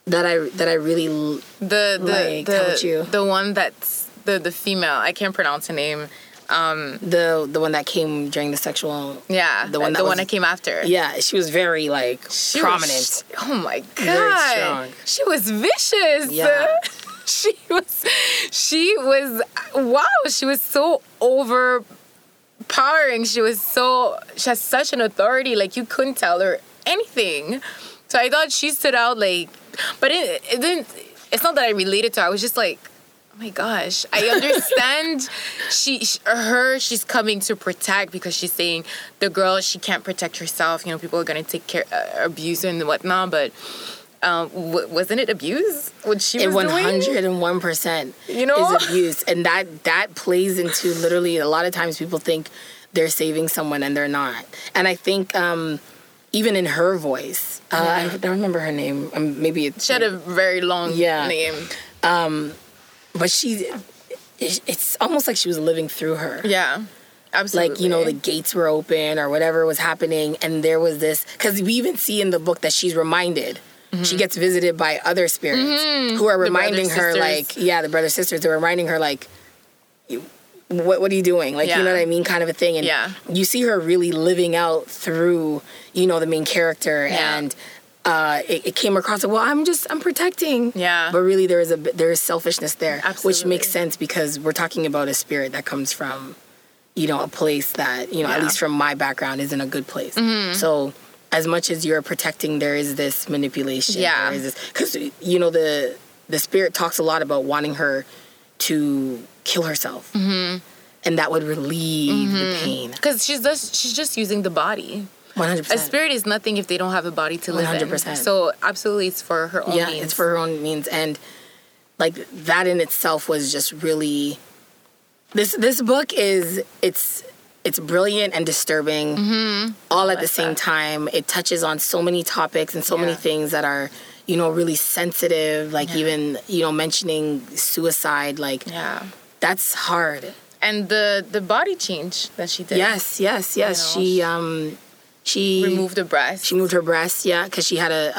that I, that I really l- the, the, liked. How about you? The one that's the, the female, I can't pronounce her name. Um, the the one that came during the sexual... Yeah, the one that, the was, one that came after. Yeah, she was very, like, she prominent. Was, oh, my God. Very strong. She was vicious. Yeah. she was... She was... Wow, she was so overpowering. She was so... She has such an authority. Like, you couldn't tell her anything. So I thought she stood out, like... But it, it didn't... It's not that I related to her. I was just like... Oh my gosh, I understand she, she, her, she's coming to protect because she's saying the girl, she can't protect herself. You know, people are going to take care, uh, abuse her and whatnot. But um, w- wasn't it abuse? What she was doing? one hundred one percent you know? Is abuse. And that, that plays into literally a lot of times people think they're saving someone and they're not. And I think... Um, even in her voice, uh, yeah. I don't remember her name. Um, maybe it's she had a very long yeah. name. Um, but she—it's almost like she was living through her. Yeah, absolutely. Like, you know, the gates were open or whatever was happening, and there was this. Because we even see in the book that she's reminded. Mm-hmm. She gets visited by other spirits mm-hmm. who are reminding her, sisters. like, yeah, the brother sisters. They're reminding her, like, what what are you doing? Like, yeah. you know what I mean? Kind of a thing. And yeah. you see her really living out through, you know, the main character. Yeah. And uh, it, it came across, well, I'm just, I'm protecting. Yeah. But really there is a, there is selfishness there. Absolutely. Which makes sense because we're talking about a spirit that comes from, you know, a place that, you know, yeah. at least from my background, isn't a good place. Mm-hmm. So as much as you're protecting, there is this manipulation. Yeah. There is this, because, you know, the the spirit talks a lot about wanting her to... kill herself, mm-hmm. and that would relieve mm-hmm. the pain. Because she's just she's just using the body. one hundred percent. A spirit is nothing if they don't have a body to live in. one hundred percent. So absolutely, it's for her own yeah, means. Yeah, it's for her own means, and like that in itself was just really. This this book is it's it's brilliant and disturbing, mm-hmm. all at the same that. time. It touches on so many topics and so yeah. many things that are. You know, really sensitive, like yeah. even, you know, mentioning suicide, like, yeah. that's hard. And the, the body change that she did. Yes, yes, yes. You know, she, um, she... removed her breast. She moved her breast, yeah, because she had a,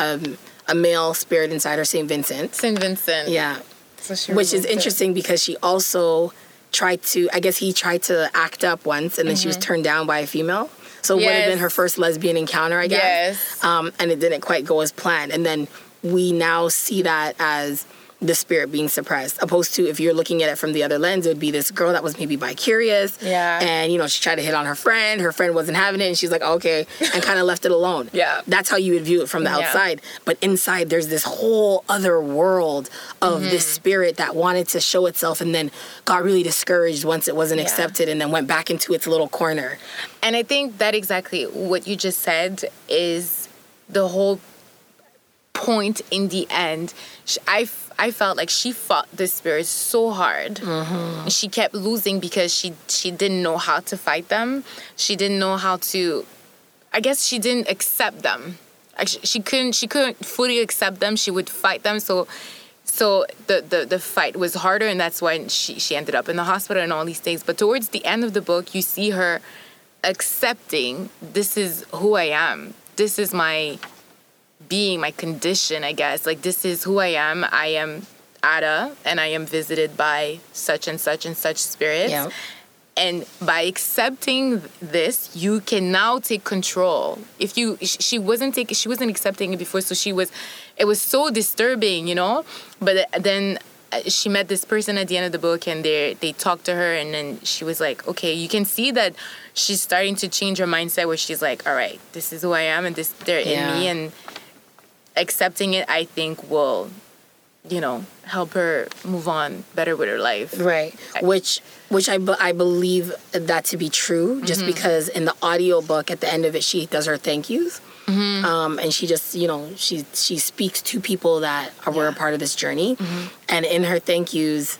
a a male spirit inside her, Saint Vincent. Saint Vincent. Yeah. So she Which is interesting it. because she also tried to, I guess he tried to act up once, and then mm-hmm. she was turned down by a female. So yes. it would have been her first lesbian encounter, I guess. Yes. Um, and it didn't quite go as planned. And then... we now see that as the spirit being suppressed, opposed to if you're looking at it from the other lens, it would be this girl that was maybe bi-curious. Yeah. And, you know, she tried to hit on her friend. Her friend wasn't having it. And she's like, oh, okay, and kind of left it alone. Yeah. That's how you would view it from the outside. Yeah. But inside, there's this whole other world of mm-hmm. this spirit that wanted to show itself and then got really discouraged once it wasn't yeah. accepted and then went back into its little corner. And I think that exactly what you just said is the whole point in the end. I, I felt like she fought the spirit so hard. Mm-hmm. She kept losing because she she didn't know how to fight them. She didn't know how to... I guess she didn't accept them. Like she, she couldn't she couldn't fully accept them. She would fight them. So so the, the, the fight was harder, and that's why she, she ended up in the hospital and all these things. But towards the end of the book, you see her accepting, this is who I am. This is my... being, my condition, I guess. Like, this is who I am. I am Ada, and I am visited by such and such and such spirits. Yeah. And by accepting this, you can now take control. If you, she wasn't taking, she wasn't accepting it before, so she was, it was so disturbing, you know? But then she met this person at the end of the book, and they they talked to her, and then she was like, okay, you can see that she's starting to change her mindset where she's like, all right, this is who I am, and this they're yeah. in me, and accepting it, I think, will, you know, help her move on better with her life. Right. Which which I, be, I believe that to be true, just mm-hmm. because in the audiobook, at the end of it, she does her thank yous. Mm-hmm. Um, and she just, you know, she she speaks to people that are, yeah. were a part of this journey. Mm-hmm. And in her thank yous,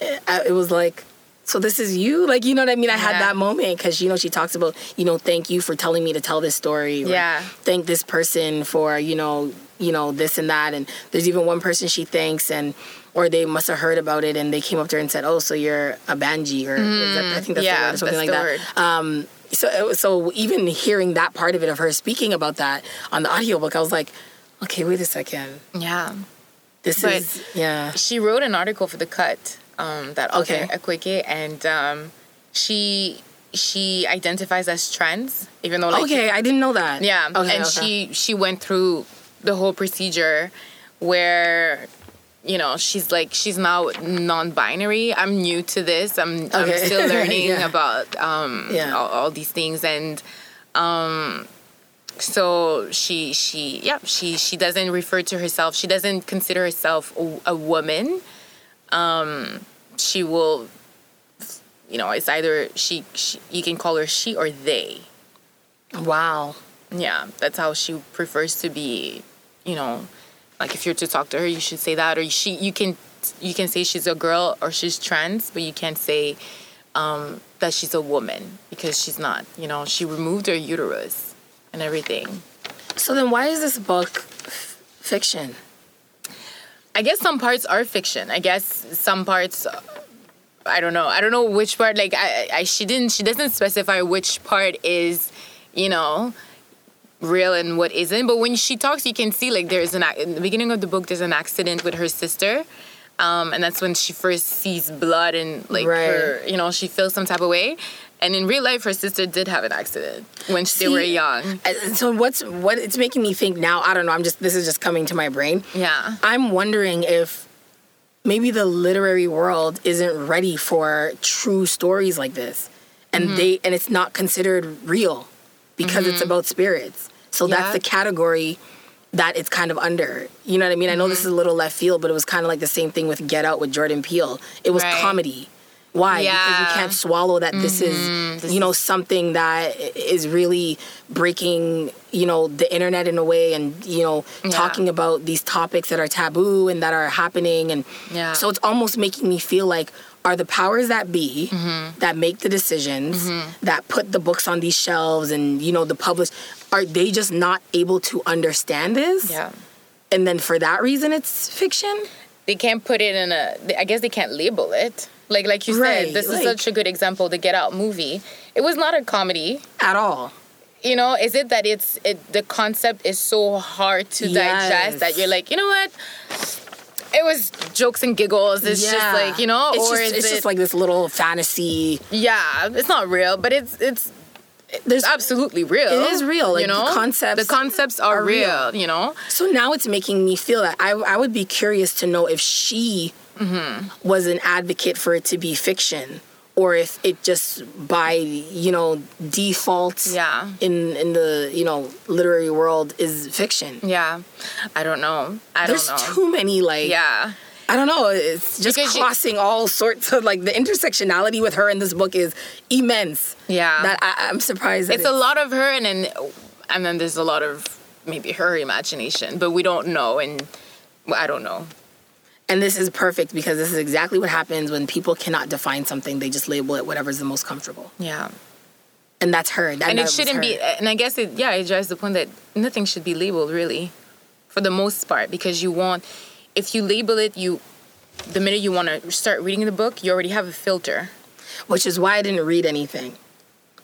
it, it was like, so this is you? Like, you know what I mean? I yeah. had that moment because, you know, she talks about, you know, thank you for telling me to tell this story. Or yeah. thank this person for, you know, you know, this and that. And there's even one person she thanks, and or they must have heard about it, and they came up to her and said, oh, so you're a Banji, or mm, is that, I think that's yeah, the word, or something like that. Um, so, so even hearing that part of it, of her speaking about that on the audiobook, I was like, okay, wait a second. Yeah. This but is, yeah. She wrote an article for The Cut, um, that author, okay. Akwaeke, and um, she... she identifies as trans, even though like... Okay, I didn't know that. Yeah, okay, and okay. she she went through the whole procedure where, you know, she's like, she's now non-binary. I'm new to this. I'm, okay. I'm still learning yeah. about um, yeah. all, all these things. And um, so she, she yeah, she, she doesn't refer to herself. She doesn't consider herself a, a woman. Um, she will... you know, it's either she, she, you can call her she or they. Wow. Yeah, that's how she prefers to be, you know, Like, if you're to talk to her, you should say that. Or she, you can, you can say she's a girl or she's trans, but you can't say um, that she's a woman, because she's not. You know, she removed her uterus and everything. So then why is this book f- fiction? I guess some parts are fiction. I guess some parts... I don't know. I don't know which part. Like, I, I, she didn't. She doesn't specify which part is, you know, real and what isn't. But when she talks, you can see like there's an. In the beginning of the book, there's an accident with her sister, um, and that's when she first sees blood and like right. her. You know, she feels some type of way. And in real life, her sister did have an accident when she, See, they were young. So what's what? It's making me think now. I don't know. I'm just. This is just coming to my brain. Yeah. I'm wondering if. Maybe the literary world isn't ready for true stories like this. And mm-hmm. they and it's not considered real because mm-hmm. it's about spirits. So yeah. that's the category that it's kind of under. You know what I mean? Mm-hmm. I know this is a little left field, but it was kind of like the same thing with Get Out with Jordan Peele. It was right. comedy. Why? Yeah. Because you can't swallow that mm-hmm. this is, this you know, something that is really breaking, you know, the internet in a way and, you know, yeah. talking about these topics that are taboo and that are happening. And yeah. so it's almost making me feel like, are the powers that be mm-hmm. that make the decisions, mm-hmm. that put the books on these shelves and, you know, the publish, are they just not able to understand this? Yeah. And then for that reason, it's fiction? They can't put it in a, I guess they can't label it. Like like you right, said, this like, is such a good example, the Get Out movie. It was not a comedy. At all. You know, is it that it's it, the concept is so hard to yes. digest that you're like, you know what? It was jokes and giggles. It's yeah. just like, you know? It's, or just, is it's it, just like this little fantasy. Yeah. It's not real, but it's it's, it's There's, absolutely real. It is real. Like, you know? The concepts, the concepts are, are real, real, you know? So now it's making me feel that I, I would be curious to know if she... Mm-hmm. was an advocate for it to be fiction, or if it just by, you know, default yeah. in in the, you know, literary world is fiction. Yeah. I don't know. I There's don't know. There's too many, like... Yeah. I don't know. It's just because crossing she, all sorts of, like, the intersectionality with her in this book is immense. Yeah. That I, I'm surprised. That it's, it's a lot of her, and then, and then there's a lot of maybe her imagination, but we don't know, and well, I don't know. And this is perfect because this is exactly what happens when people cannot define something. They just label it whatever's the most comfortable. Yeah. And that's her. That and it shouldn't her. be... And I guess, it yeah, it drives the point that nothing should be labeled, really, for the most part, because you want... If you label it, you... The minute you want to start reading the book, you already have a filter. Which is why I didn't read anything.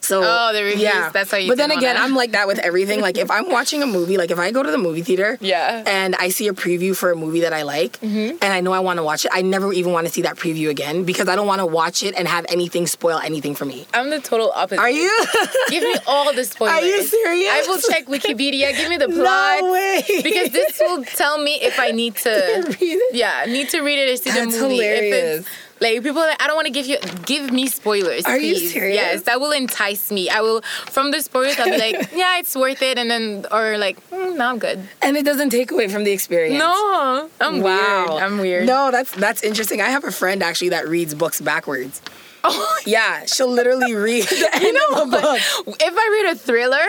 So, oh, the reviews, yeah. that's how you But then again, wanna... I'm like that with everything. Like, if I'm watching a movie, like, if I go to the movie theater yeah. and I see a preview for a movie that I like, mm-hmm. and I know I want to watch it, I never even want to see that preview again because I don't want to watch it and have anything spoil anything for me. I'm the total opposite. Are you? Give me all the spoilers. Are you serious? I will check Wikipedia. Give me the plot. No way. Because this will tell me if I need to... read it? Yeah, need to read it or see that's the movie. That's hilarious. Like, people are like, I don't want to give you... Give me spoilers, Are please. You serious? Yes, that will entice me. I will... From the spoilers, I'll be like, yeah, it's worth it. And then... Or like, mm, no, I'm good. And it doesn't take away from the experience. No. I'm wow. weird. I'm weird. No, that's that's interesting. I have a friend, actually, that reads books backwards. Oh. Yeah, she'll literally read the end you know, of a book. If I read a thriller...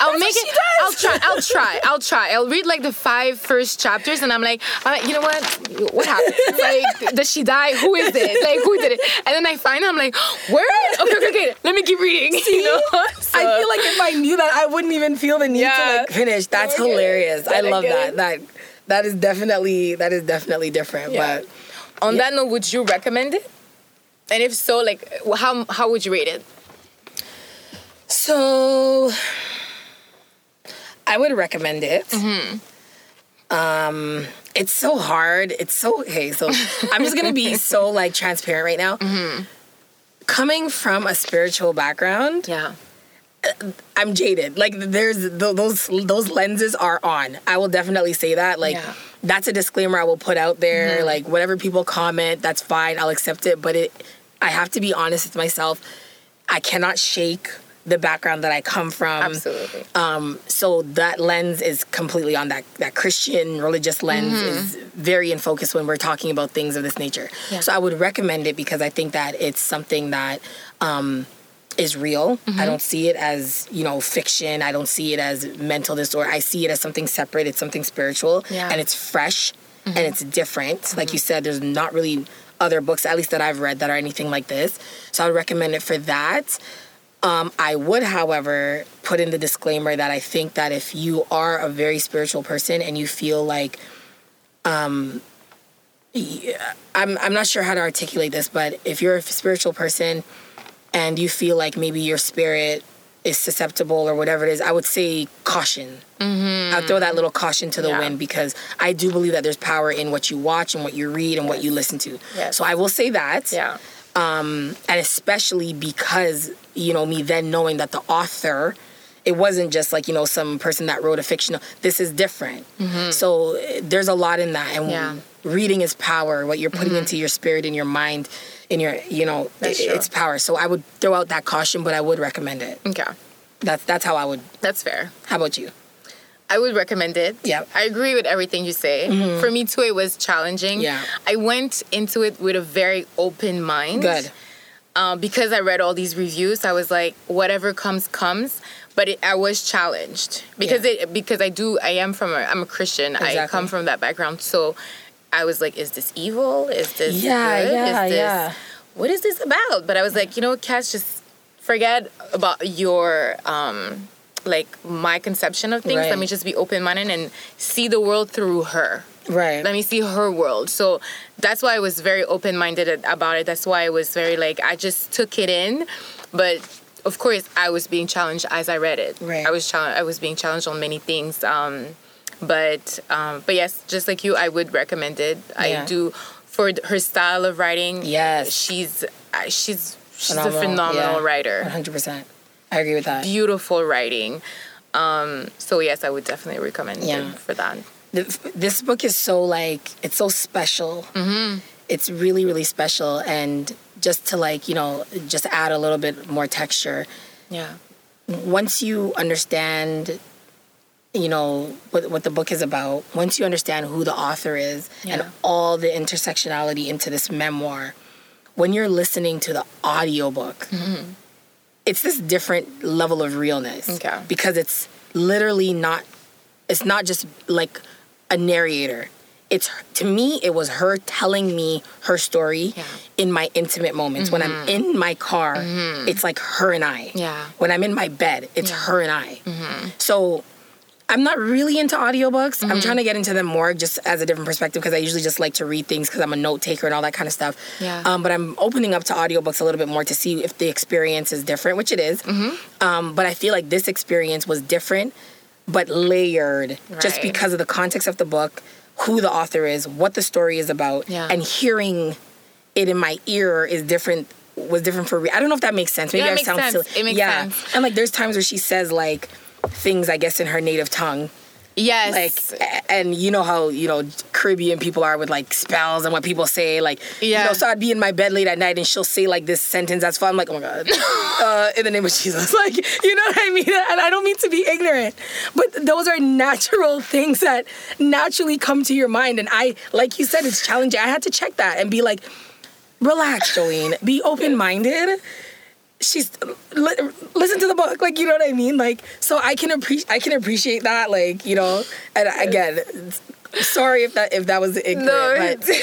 I'll That's make what it. She does. I'll try. I'll try. I'll try. I'll read like the five first chapters, and I'm like, uh, you know what? What happened? Like, does she die? Who is it? Like, who did it? And then I find out, I'm like, where? Okay, okay, okay. Let me keep reading. See? You know? So, I feel like if I knew that, I wouldn't even feel the need yeah. to like finish. That's okay. hilarious. That I love that. That that is definitely that is definitely different. Yeah. But on yeah. that note, would you recommend it? And if so, like, how how would you rate it? So. I would recommend it. Mm-hmm. Um, it's so hard. It's so... Okay, so I'm just going to be so, like, transparent right now. Mm-hmm. Coming from a spiritual background... Yeah. I'm jaded. Like, there's... Th- those those lenses are on. I will definitely say that. Like, yeah. that's a disclaimer I will put out there. Mm-hmm. Like, whatever people comment, that's fine. I'll accept it. But it, I have to be honest with myself. I cannot shake... the background that I come from. Absolutely. Um, so that lens is completely on that, that Christian religious lens mm-hmm. is very in focus when we're talking about things of this nature. Yeah. So I would recommend it because I think that it's something that um, is real. Mm-hmm. I don't see it as, you know, fiction. I don't see it as mental disorder. I see it as something separate. It's something spiritual. Yeah. And it's fresh. Mm-hmm. And it's different. Mm-hmm. Like you said, there's not really other books, at least that I've read, that are anything like this. So I would recommend it for that. Um, I would, however, put in the disclaimer that I think that if you are a very spiritual person and you feel like... Um, I'm I'm not sure how to articulate this, but if you're a spiritual person and you feel like maybe your spirit is susceptible or whatever it is, I would say caution. Mm-hmm. I'll throw that little caution to the yeah. wind, because I do believe that there's power in what you watch and what you read and yes. what you listen to. Yes. So I will say that. Yeah. Um, and especially because, you know, me then knowing that the author... It wasn't just like, you know, some person that wrote a fictional. This is different. Mm-hmm. So there's a lot in that. And yeah. reading is power. What you're putting mm-hmm. into your spirit, in your mind, in your, you know, it, it's power. So I would throw out that caution, but I would recommend it. Okay. That's, that's how I would. That's fair. How about you? I would recommend it. Yeah. I agree with everything you say. Mm-hmm. For me, too, it was challenging. Yeah. I went into it with a very open mind. Good. Uh, because I read all these reviews, I was like, whatever comes, comes. But it, I was challenged because yeah. it because I do I am from a, I'm a Christian. Exactly. I come from that background, so I was like, is this evil? Is this yeah, good? Yeah, is this, yeah. What is this about? But I was like, you know, Cass, just forget about your um, like my conception of things. Right. Let me just be open-minded and see the world through her. Right. Let me see her world. So that's why I was very open-minded about it. That's why I was very like I just took it in, but. Of course, I was being challenged as I read it. Right. I was challenged. I was being challenged on many things. Um, but um, but yes, just like you, I would recommend it. Yeah. I do for her style of writing. Yes, she's she's she's phenomenal. a phenomenal yeah. writer. one hundred percent. I agree with that. Beautiful writing. Um, so yes, I would definitely recommend yeah. it for that. The, this book is so like it's so special. Mm-hmm. It's really really special and. Just to like, you know, just add a little bit more texture. Yeah. Once you understand, you know, what, what the book is about, once you understand who the author is yeah. and all the intersectionality into this memoir, when you're listening to the audiobook, mm-hmm. it's this different level of realness. Okay. Because it's literally not, it's not just like a narrator. It's, to me, it was her telling me her story yeah. in my intimate moments. Mm-hmm. When I'm in my car, mm-hmm. it's like her and I. Yeah. When I'm in my bed, it's yeah. her and I. Mm-hmm. So I'm not really into audiobooks. Mm-hmm. I'm trying to get into them more just as a different perspective because I usually just like to read things because I'm a note taker and all that kind of stuff. Yeah. Um, but I'm opening up to audiobooks a little bit more to see if the experience is different, which it is. Mm-hmm. Um, but I feel like this experience was different but layered right. just because of the context of the book. Who the author is, what the story is about, yeah. and hearing it in my ear is different. Was different for me. I don't know if that makes sense. Maybe yeah, I sound silly. It makes yeah. sense. And like, there's times where she says like things, I guess, in her native tongue. Yes. Like, and you know how you know Caribbean people are with like spells and what people say. Like, yeah. you know, so I'd be in my bed late at night and she'll say like this sentence that's fun. I'm like, oh my god, uh, in the name of Jesus. Like, you know what I mean? And I don't mean to be ignorant, but those are natural things that naturally come to your mind. And I, like you said, it's challenging. I had to check that and be like, relax, Jolene. Be open minded. She's li- listen to the book, like, you know what I mean, like, so I can appreciate I can appreciate that, like, you know. And again, sorry if that if that was ignorant, no, but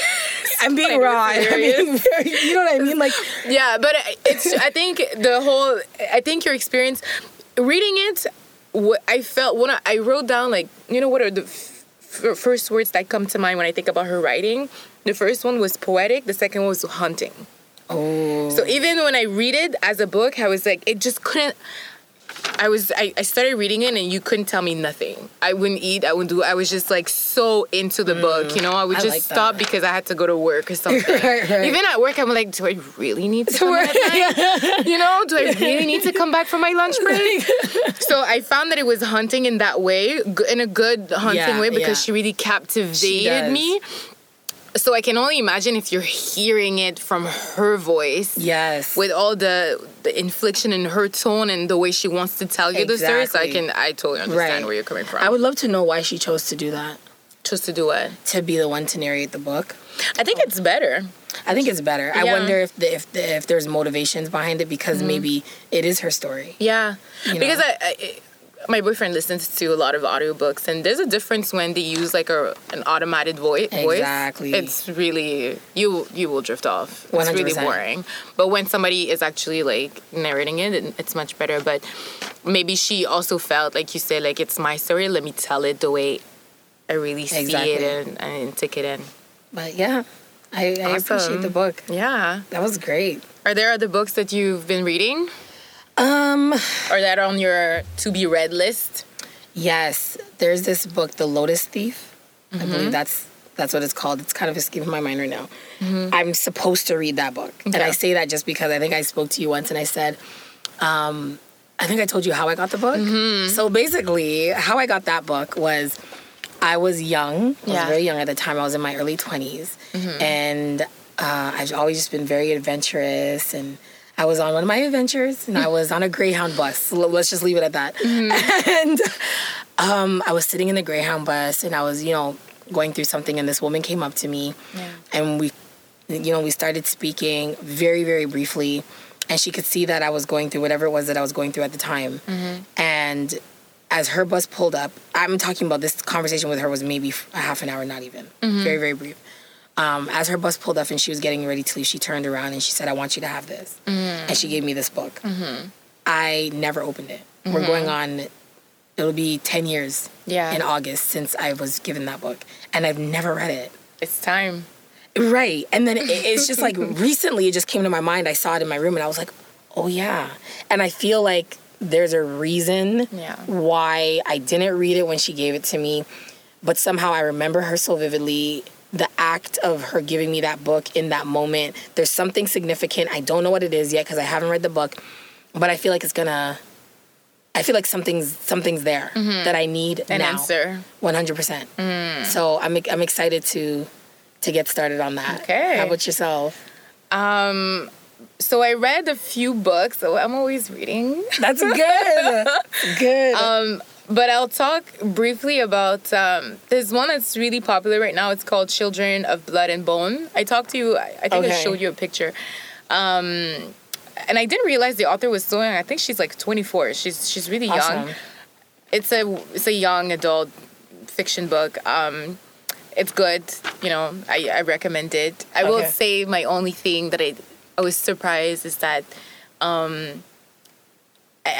I'm being raw. I'm being very, you know what I mean, like. Yeah, but it's. I think the whole. I think your experience reading it. What I felt when I, I wrote down, like, you know, what are the f- first words that come to mind when I think about her writing? The first one was poetic. The second one was haunting. Oh. So even when I read it as a book, I was like, it just couldn't. I was I, I started reading it and you couldn't tell me nothing. I wouldn't eat. I wouldn't do. I was just like so into the mm. book, you know. I would I just like stop that. Because I had to go to work or something. Right, right. Even at work, I'm like, do I really need to, to come work? Yeah. You know, do I really need to come back for my lunch break? So I found that it was haunting in that way, in a good haunting yeah, way, because yeah. she really captivated she does. me. So I can only imagine if you're hearing it from her voice. Yes. With all the, the inflection in her tone and the way she wants to tell you exactly. the story. So I can, I totally understand right. where you're coming from. I would love to know why she chose to do that. choose to do what? To be the one to narrate the book. I think it's better. I think it's better. Yeah. I wonder if the, if the, if there's motivations behind it, because mm-hmm. maybe it is her story. Yeah, you know? Because I, I, my boyfriend listens to a lot of audiobooks, and there's a difference when they use like a an automated voice. Exactly. It's really, you you will drift off. It's one hundred percent. Really boring. But when somebody is actually like narrating it, it's much better. But maybe she also felt, like you said, like it's my story. Let me tell it the way I really see exactly. it and, and take it in. But yeah, I, awesome. I appreciate the book. Yeah. That was great. Are there other books that you've been reading? Um, Or that are on your to-be-read list? Yes. There's this book, The Lotus Thief. Mm-hmm. I believe that's that's what it's called. It's kind of escaping my mind right now. Mm-hmm. I'm supposed to read that book. Yeah. And I say that just because I think I spoke to you once and I said, um, I think I told you how I got the book. Mm-hmm. So basically, how I got that book was... I was young. I yeah. was very young at the time. I was in my early twenties. Mm-hmm. And uh, I've always just been very adventurous. And I was on one of my adventures. And I was on a Greyhound bus. So let's just leave it at that. Mm-hmm. And um, I was sitting in the Greyhound bus. And I was, you know, going through something. And this woman came up to me. Yeah. And we, you know, we started speaking very, very briefly. And she could see that I was going through whatever it was that I was going through at the time. Mm-hmm. And... as her bus pulled up, I'm talking about this conversation with her was maybe a half an hour, not even. Mm-hmm. Very, very brief. Um, as her bus pulled up and she was getting ready to leave, she turned around and she said, I want you to have this. Mm-hmm. And she gave me this book. Mm-hmm. I never opened it. Mm-hmm. We're going on, it'll be ten years yeah. in August since I was given that book. And I've never read it. It's time. Right. And then it, it's just like recently it just came to my mind. I saw it in my room and I was like, oh yeah. And I feel like there's a reason yeah. why I didn't read it when she gave it to me, but somehow I remember her so vividly. The act of her giving me that book in that moment, there's something significant. I don't know what it is yet because I haven't read the book, but I feel like it's gonna, I feel like something's something's there mm-hmm. that I need an now. Answer. one hundred percent. Mm. So I'm I'm excited to to get started on that. Okay. How about yourself? Um... So I read a few books. So I'm always reading. That's good. Good. Um, but I'll talk briefly about... Um, there's one that's really popular right now. It's called Children of Blood and Bone. I talked to you... I, I think okay. I showed you a picture. Um, and I didn't realize the author was so young. I think she's like twenty-four. She's she's really awesome. Young. It's a, it's a young adult fiction book. Um, it's good. You know, I, I recommend it. I okay. will say my only thing that I... I was surprised is that um,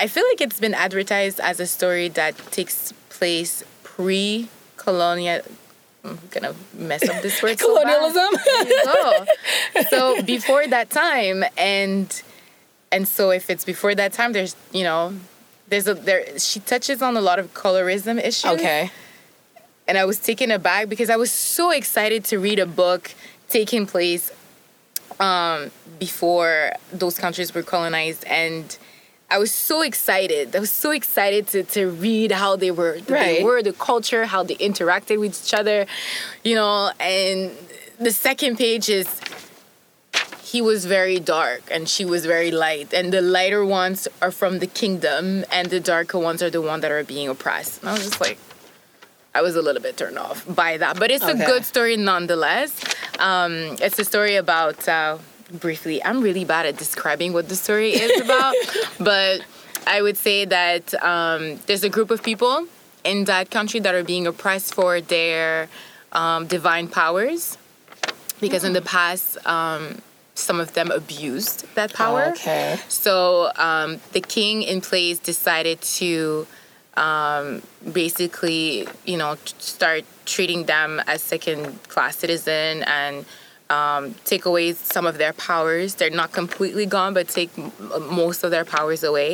I feel like it's been advertised as a story that takes place pre-colonial... I'm going to mess up this word. Colonialism? So, so before that time. And and so if it's before that time, there's, you know, there's a... there. She touches on a lot of colorism issues. Okay. And I was taken aback because I was so excited to read a book taking place... Um, before those countries were colonized, and I was so excited. I was so excited to, to read how they were, right. they were the culture, how they interacted with each other, you know. And the second page is he was very dark and she was very light, and the lighter ones are from the kingdom, and the darker ones are the ones that are being oppressed. And I was just like, I was a little bit turned off by that. But it's okay. a good story nonetheless. Um, it's a story about, uh, briefly, I'm really bad at describing what the story is about. But I would say that um, there's a group of people in that country that are being oppressed for their um, divine powers. Because mm-hmm. in the past, um, some of them abused that power. Okay. So um, the king in place decided to... Um, basically, you know, t- start treating them as second-class citizen and um, take away some of their powers. They're not completely gone, but take m- most of their powers away.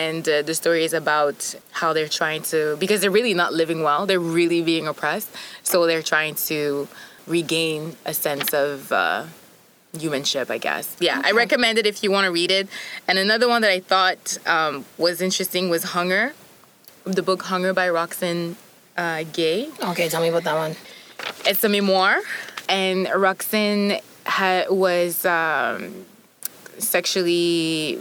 And uh, the story is about how they're trying to... because they're really not living well. They're really being oppressed. So they're trying to regain a sense of... Uh, humanship, I guess. Yeah, okay. I recommend it if you want to read it. And another one that I thought um, was interesting was Hunger. The book Hunger by Roxane uh, Gay. Okay, tell me about that one. It's a memoir, and Roxane ha- was um, sexually.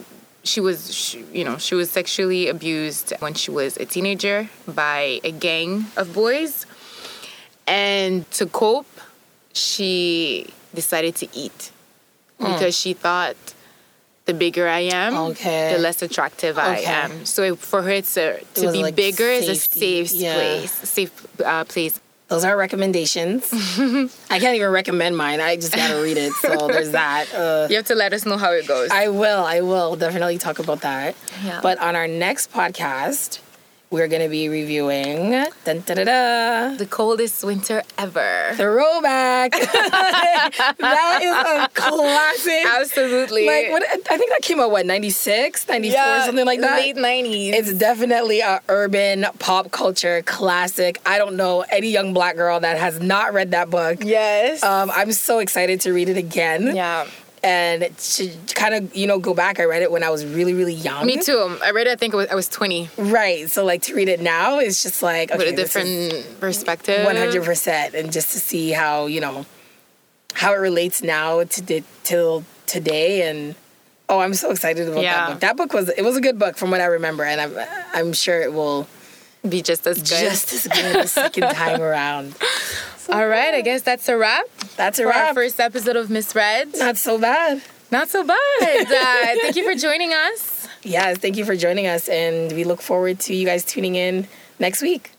She was, she, you know, she was sexually abused when she was a teenager by a gang of boys, And to cope, she decided to eat mm. because she thought the bigger I am, okay. the less attractive I okay. am. So for her to, to be like bigger safety. is a safe yeah. place. Safe uh, place. Those are recommendations. I can't even recommend mine. I just gotta read it. So there's that. Uh, you have to let us know how it goes. I will. I will definitely talk about that. Yeah. But on our next podcast, we're gonna be reviewing dun, da, da, da, The Coldest Winter Ever. Throwback. That is a classic. Absolutely. Like what? I think that came out what ninety-six, ninety-four, yeah, something like that. Late nineties. It's definitely a urban pop culture classic. I don't know any young black girl that has not read that book. Yes. Um, I'm so excited to read it again. Yeah. And to kind of, you know, go back. I read it when I was really, really young. Me too. I read it, I think it was, I was twenty. Right. So, like, to read it now is just, like... Okay, with a different perspective. one hundred percent. And just to see how, you know, how it relates now to the, till today. And, oh, I'm so excited about yeah. that book. That book was... It was a good book from what I remember. And I'm, I'm sure it will... Be just as good. Just as good the second time around. So all right, I guess that's a wrap. That's a for wrap. Our first episode of MisRead. Not so bad. Not so bad. uh, thank you for joining us. Yes, thank you for joining us. And we look forward to you guys tuning in next week.